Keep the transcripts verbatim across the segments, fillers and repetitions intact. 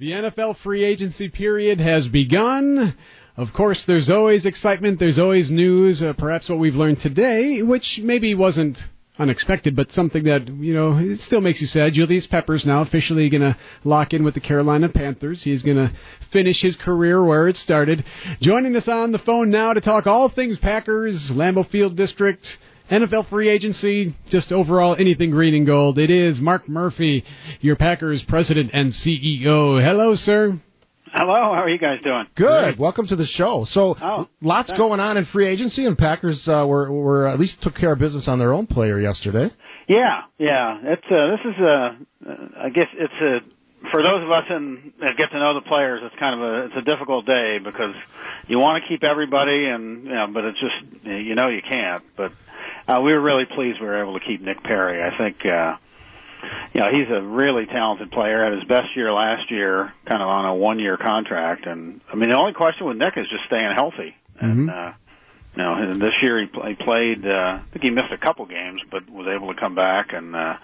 The N F L free agency period has begun. Of course, there's always excitement. There's always news. Uh, perhaps what we've learned today, which maybe wasn't unexpected, but something that, you know, it still makes you sad. Julius Peppers now officially going to lock in with the Carolina Panthers. He's going to finish his career where it started. Joining us on the phone now to talk all things Packers, Lambeau Field District, N F L free agency, just overall anything green and gold. It is Mark Murphy, your Packers president and C E O. Hello, sir. Hello. How are you guys doing? Good. Good. Welcome to the show. So oh, lots thanks. going on in free agency, and Packers uh, were, were at least took care of business on their own player yesterday. Yeah, yeah. It's uh, this is a, I guess it's a. For those of us in, that get to know the players, it's kind of a it's a difficult day because you want to keep everybody, and you know, but it's just you know you can't. But uh, we were really pleased we were able to keep Nick Perry. I think uh, you know he's a really talented player. Had his best year last year, kind of on a one-year contract. And I mean, the only question with Nick is just staying healthy. Mm-hmm. And uh, you know, this year he, play, he played. Uh, I think he missed a couple games, but was able to come back and. Uh,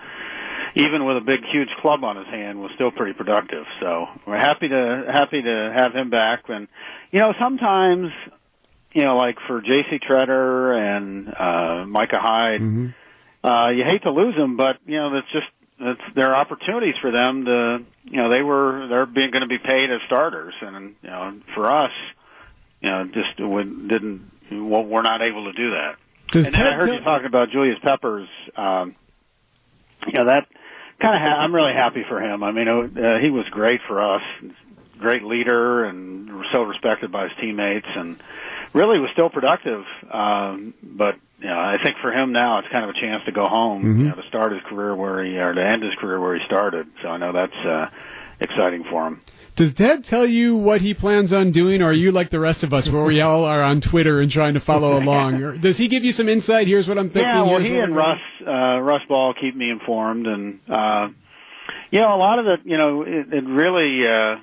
Even with a big, huge club on his hand, was still pretty productive. So we're happy to happy to have him back. And you know, sometimes, you know, like for J C. Tretter and uh, Micah Hyde, mm-hmm. uh, you hate to lose them, but you know, that's just that's there are opportunities for them to, you know, they were they're being going to be paid as starters, and you know, for us, you know, just we didn't well, we're not able to do that. Does and Ted, then I heard Ted, you talking about Julius Peppers. Um, you know that. Kind of, ha- I'm really happy for him. I mean, uh, he was great for us, great leader, and so respected by his teammates, and really was still productive. Um, but you know, I think for him now, it's kind of a chance to go home, mm-hmm. you know, to start his career where he, or to end his career where he started. So I know that's uh, exciting for him. Does Ted tell you what he plans on doing, or are you like the rest of us, where we all are on Twitter and trying to follow along? Or does he give you some insight? Here's what I'm thinking. Yeah, well, Here's he and Russ. Uh, Russ Ball keep me informed, and uh, you know a lot of it. You know, it, it really uh,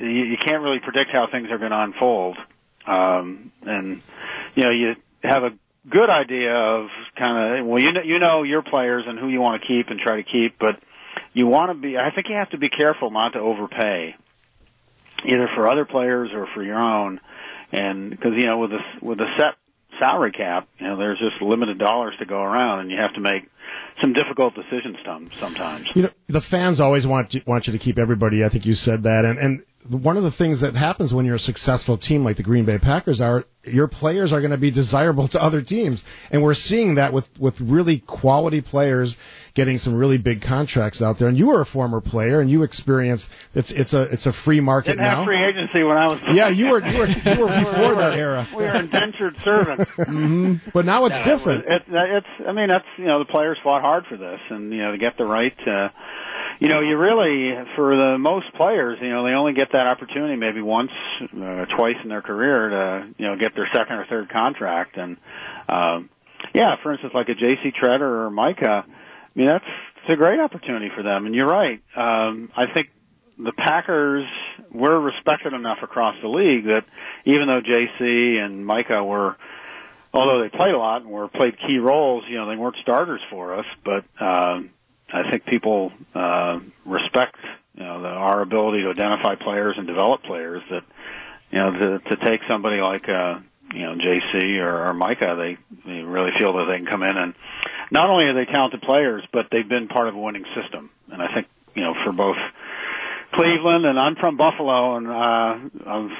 you, you can't really predict how things are going to unfold, um, and you know you have a good idea of kind of well, you know, you know your players and who you want to keep and try to keep, but you want to be. I think you have to be careful not to overpay, either for other players or for your own, and because you know with a with a set. salary cap, you know, there's just limited dollars to go around, and you have to make some difficult decisions sometimes. You know, the fans always want you, want you to keep everybody. I think you said that, and and one of the things that happens when you're a successful team like the Green Bay Packers are, your players are going to be desirable to other teams, and we're seeing that with with really quality players getting some really big contracts out there. And you were a former player, and you experienced it's it's a it's a free market Didn't now. Have free agency when I was yeah you were you were, you were before that era. We were indentured servants. Mm-hmm. But now it's no, different. It, it, it's I mean that's you know the players fought hard for this, and you know to get the right. Uh, you know you really for the most players you know they only get that opportunity maybe once or uh, twice in their career to you know get their second or third contract, and um, yeah for instance like a J C. Tretter or Micah. I mean, that's it's a great opportunity for them, and you're right. Um, I think the Packers were respected enough across the league that even though J C and Micah were, although they played a lot and were played key roles, you know, they weren't starters for us, but uh, I think people uh, respect you know, the, our ability to identify players and develop players that, you know, to, to take somebody like, uh, you know, J C or, or Micah, they, they really feel that they can come in and, not only are they talented players, but they've been part of a winning system. And I think, you know, for both Cleveland, and I'm from Buffalo, and uh, I'm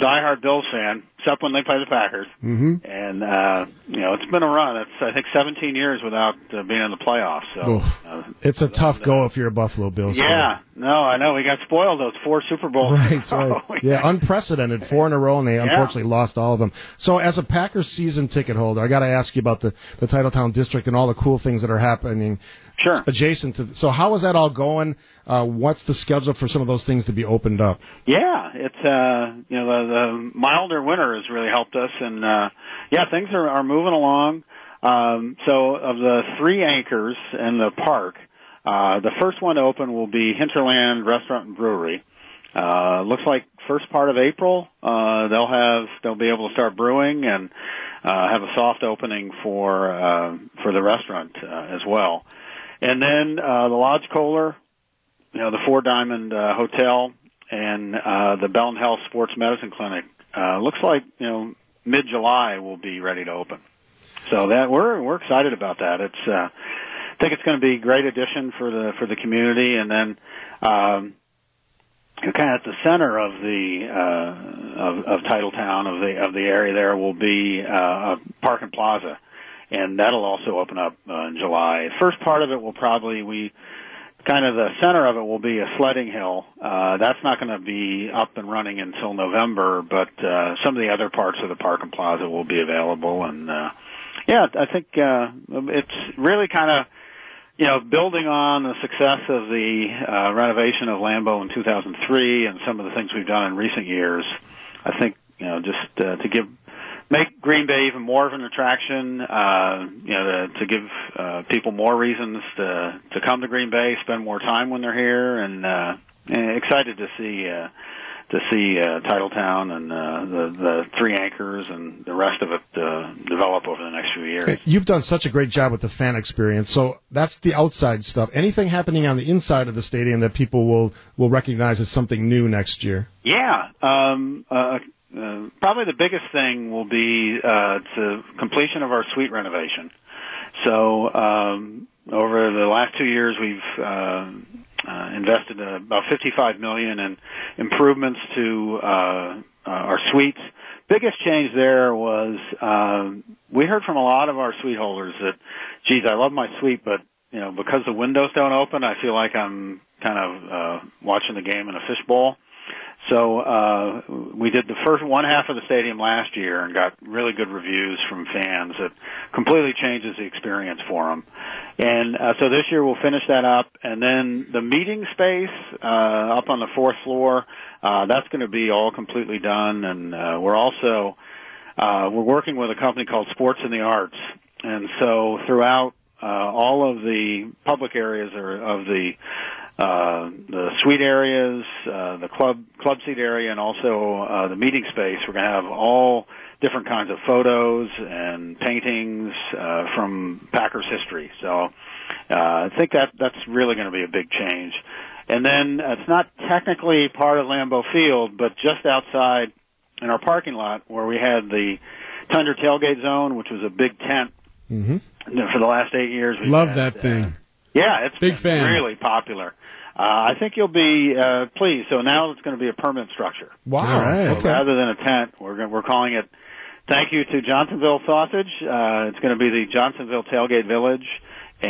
a diehard Bills fan, except when they play the Packers. Mm-hmm. And, uh, you know, it's been a run. It's, I think, seventeen years without uh, being in the playoffs. So uh, It's a tough uh, go if you're a Buffalo Bills fan. Yeah. No, I know. We got spoiled those four Super Bowls. Right, right. Yeah, unprecedented, four in a row, and they yeah. unfortunately lost all of them. So as a Packers season ticket holder, I got to ask you about the, the Titletown District and all the cool things that are happening sure. adjacent to. So how is that all going? Uh, what's the schedule for some of those things to be opened up? Yeah, it's uh, you know the, the milder winter has really helped us, and uh, yeah, things are, are moving along. Um, so of the three anchors in the park, uh, the first one to open will be Hinterland Restaurant and Brewery. Uh, looks like first part of April uh, they'll have they'll be able to start brewing and uh, have a soft opening for uh, for the restaurant uh, as well, and then uh, the Lodge Kohler. You know, the Four Diamond uh, Hotel and uh, the Bellin Health Sports Medicine Clinic. Uh, looks like, you know, mid-July we'll be ready to open. So that we're we're excited about that. It's uh, I think it's going to be a great addition for the for the community, and then um, kind of at the center of the uh, of, of Titletown of the of the area there will be uh, a park and plaza, and that'll also open up uh, in July. First part of it will probably we. Kind of the center of it will be a sledding hill. Uh, that's not going to be up and running until November, but uh, some of the other parts of the park and plaza will be available. And, uh, yeah, I think uh, it's really kind of, you know, building on the success of the uh, renovation of Lambeau in two thousand three and some of the things we've done in recent years. I think, you know, just uh, to give make Green Bay even more of an attraction, uh, you know, to, to give uh, people more reasons to to come to Green Bay, spend more time when they're here, and, uh, and excited to see uh, to see uh, Titletown and uh, the, the three anchors and the rest of it uh, develop over the next few years. You've done such a great job with the fan experience, so that's the outside stuff. Anything happening on the inside of the stadium that people will, will recognize as something new next year? Yeah, um, uh, Uh, probably the biggest thing will be uh, the completion of our suite renovation. So um, over the last two years, we've uh, uh, invested about fifty-five million dollars in improvements to uh, uh, our suites. Biggest change there was uh, we heard from a lot of our suite holders that, geez, I love my suite, but you know, because the windows don't open, I feel like I'm kind of uh, watching the game in a fishbowl. So uh, we did the first one half of the stadium last year and got really good reviews from fans. It completely changes the experience for them. And uh, so this year we'll finish that up. And then the meeting space uh, up on the fourth floor, uh, that's going to be all completely done. And uh, we're also uh, we're working with a company called Sports and the Arts. And so throughout uh, all of the public areas are of the Uh, the suite areas, uh, the club club seat area, and also uh, the meeting space. We're going to have all different kinds of photos and paintings uh, from Packers history. So uh, I think that that's really going to be a big change. And then uh, it's not technically part of Lambeau Field, but just outside in our parking lot where we had the Tundra Tailgate Zone, which was a big tent mm-hmm. for the last eight years. We've Love had, that thing. Uh, Yeah, it's been really popular. Uh, I think you'll be uh, pleased. So now it's going to be a permanent structure. Wow. Right. So okay. Rather than a tent, we're going, we're calling it thank you to Johnsonville Sausage. Uh, it's going to be the Johnsonville Tailgate Village.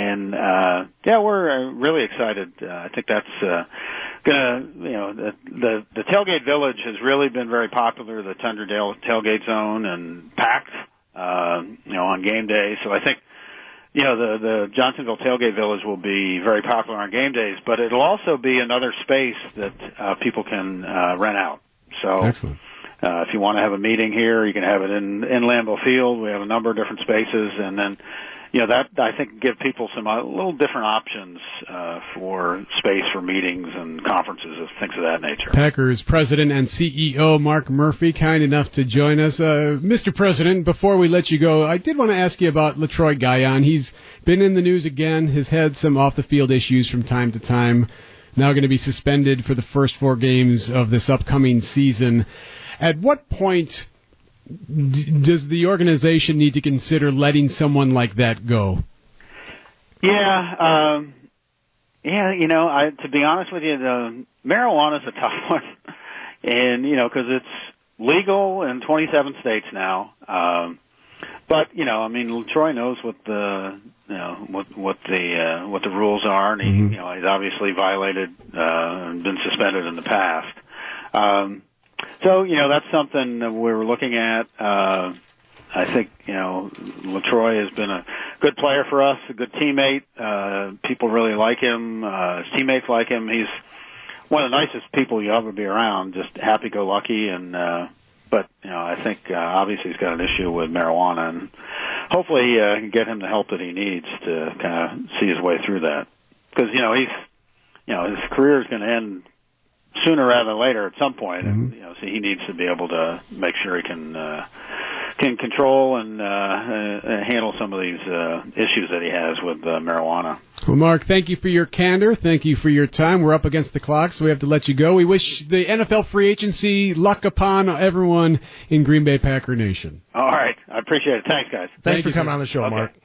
And, uh, yeah, we're really excited. Uh, I think that's uh, going to, you know, the, the, the Tailgate Village has really been very popular, the Tunderdale Tailgate Zone, and packed, uh, you know, on game day. So I think, you know, the, the Johnsonville Tailgate Village will be very popular on game days, but it'll also be another space that uh, people can uh, rent out. So Excellent. Uh, if you want to have a meeting here, you can have it in, in Lambeau Field. We have a number of different spaces, and then, you know, that I think give people some a little different options uh, for space for meetings and conferences and things of that nature. Packers President and C E O Mark Murphy, kind enough to join us. Uh, Mister President, before we let you go, I did want to ask you about LaTroy Guion. He's been in the news again, has had some off-the-field issues from time to time, now going to be suspended for the first four games of this upcoming season. At what point d- does the organization need to consider letting someone like that go? Yeah, um, yeah, you know, I, to be honest with you, the marijuana is a tough one, and you know, because it's legal in twenty-seven states now. Um, but you know, I mean, LaTroy knows what the you know what what the uh, what the rules are, and he mm-hmm. you know he's obviously violated uh, and been suspended in the past. Um, So, you know, that's something that we're looking at. Uh, I think, you know, LaTroy has been a good player for us, a good teammate. Uh, people really like him. Uh, his teammates like him. He's one of the nicest people you'll ever be around, just happy-go-lucky. And uh, But, you know, I think uh, obviously he's got an issue with marijuana, and hopefully uh, can get him the help that he needs to kind of see his way through that. Because, you know, he's, you know, his career is going to end sooner rather than later at some point, and you know, so he needs to be able to make sure he can uh, can control and uh, uh, handle some of these uh, issues that he has with uh, marijuana. Well, Mark, thank you for your candor. Thank you for your time. We're up against the clock, so we have to let you go. We wish the N F L free agency luck upon everyone in Green Bay Packer Nation. All right. I appreciate it. Thanks, guys. Thanks thank for you, coming sir. on the show, okay. Mark.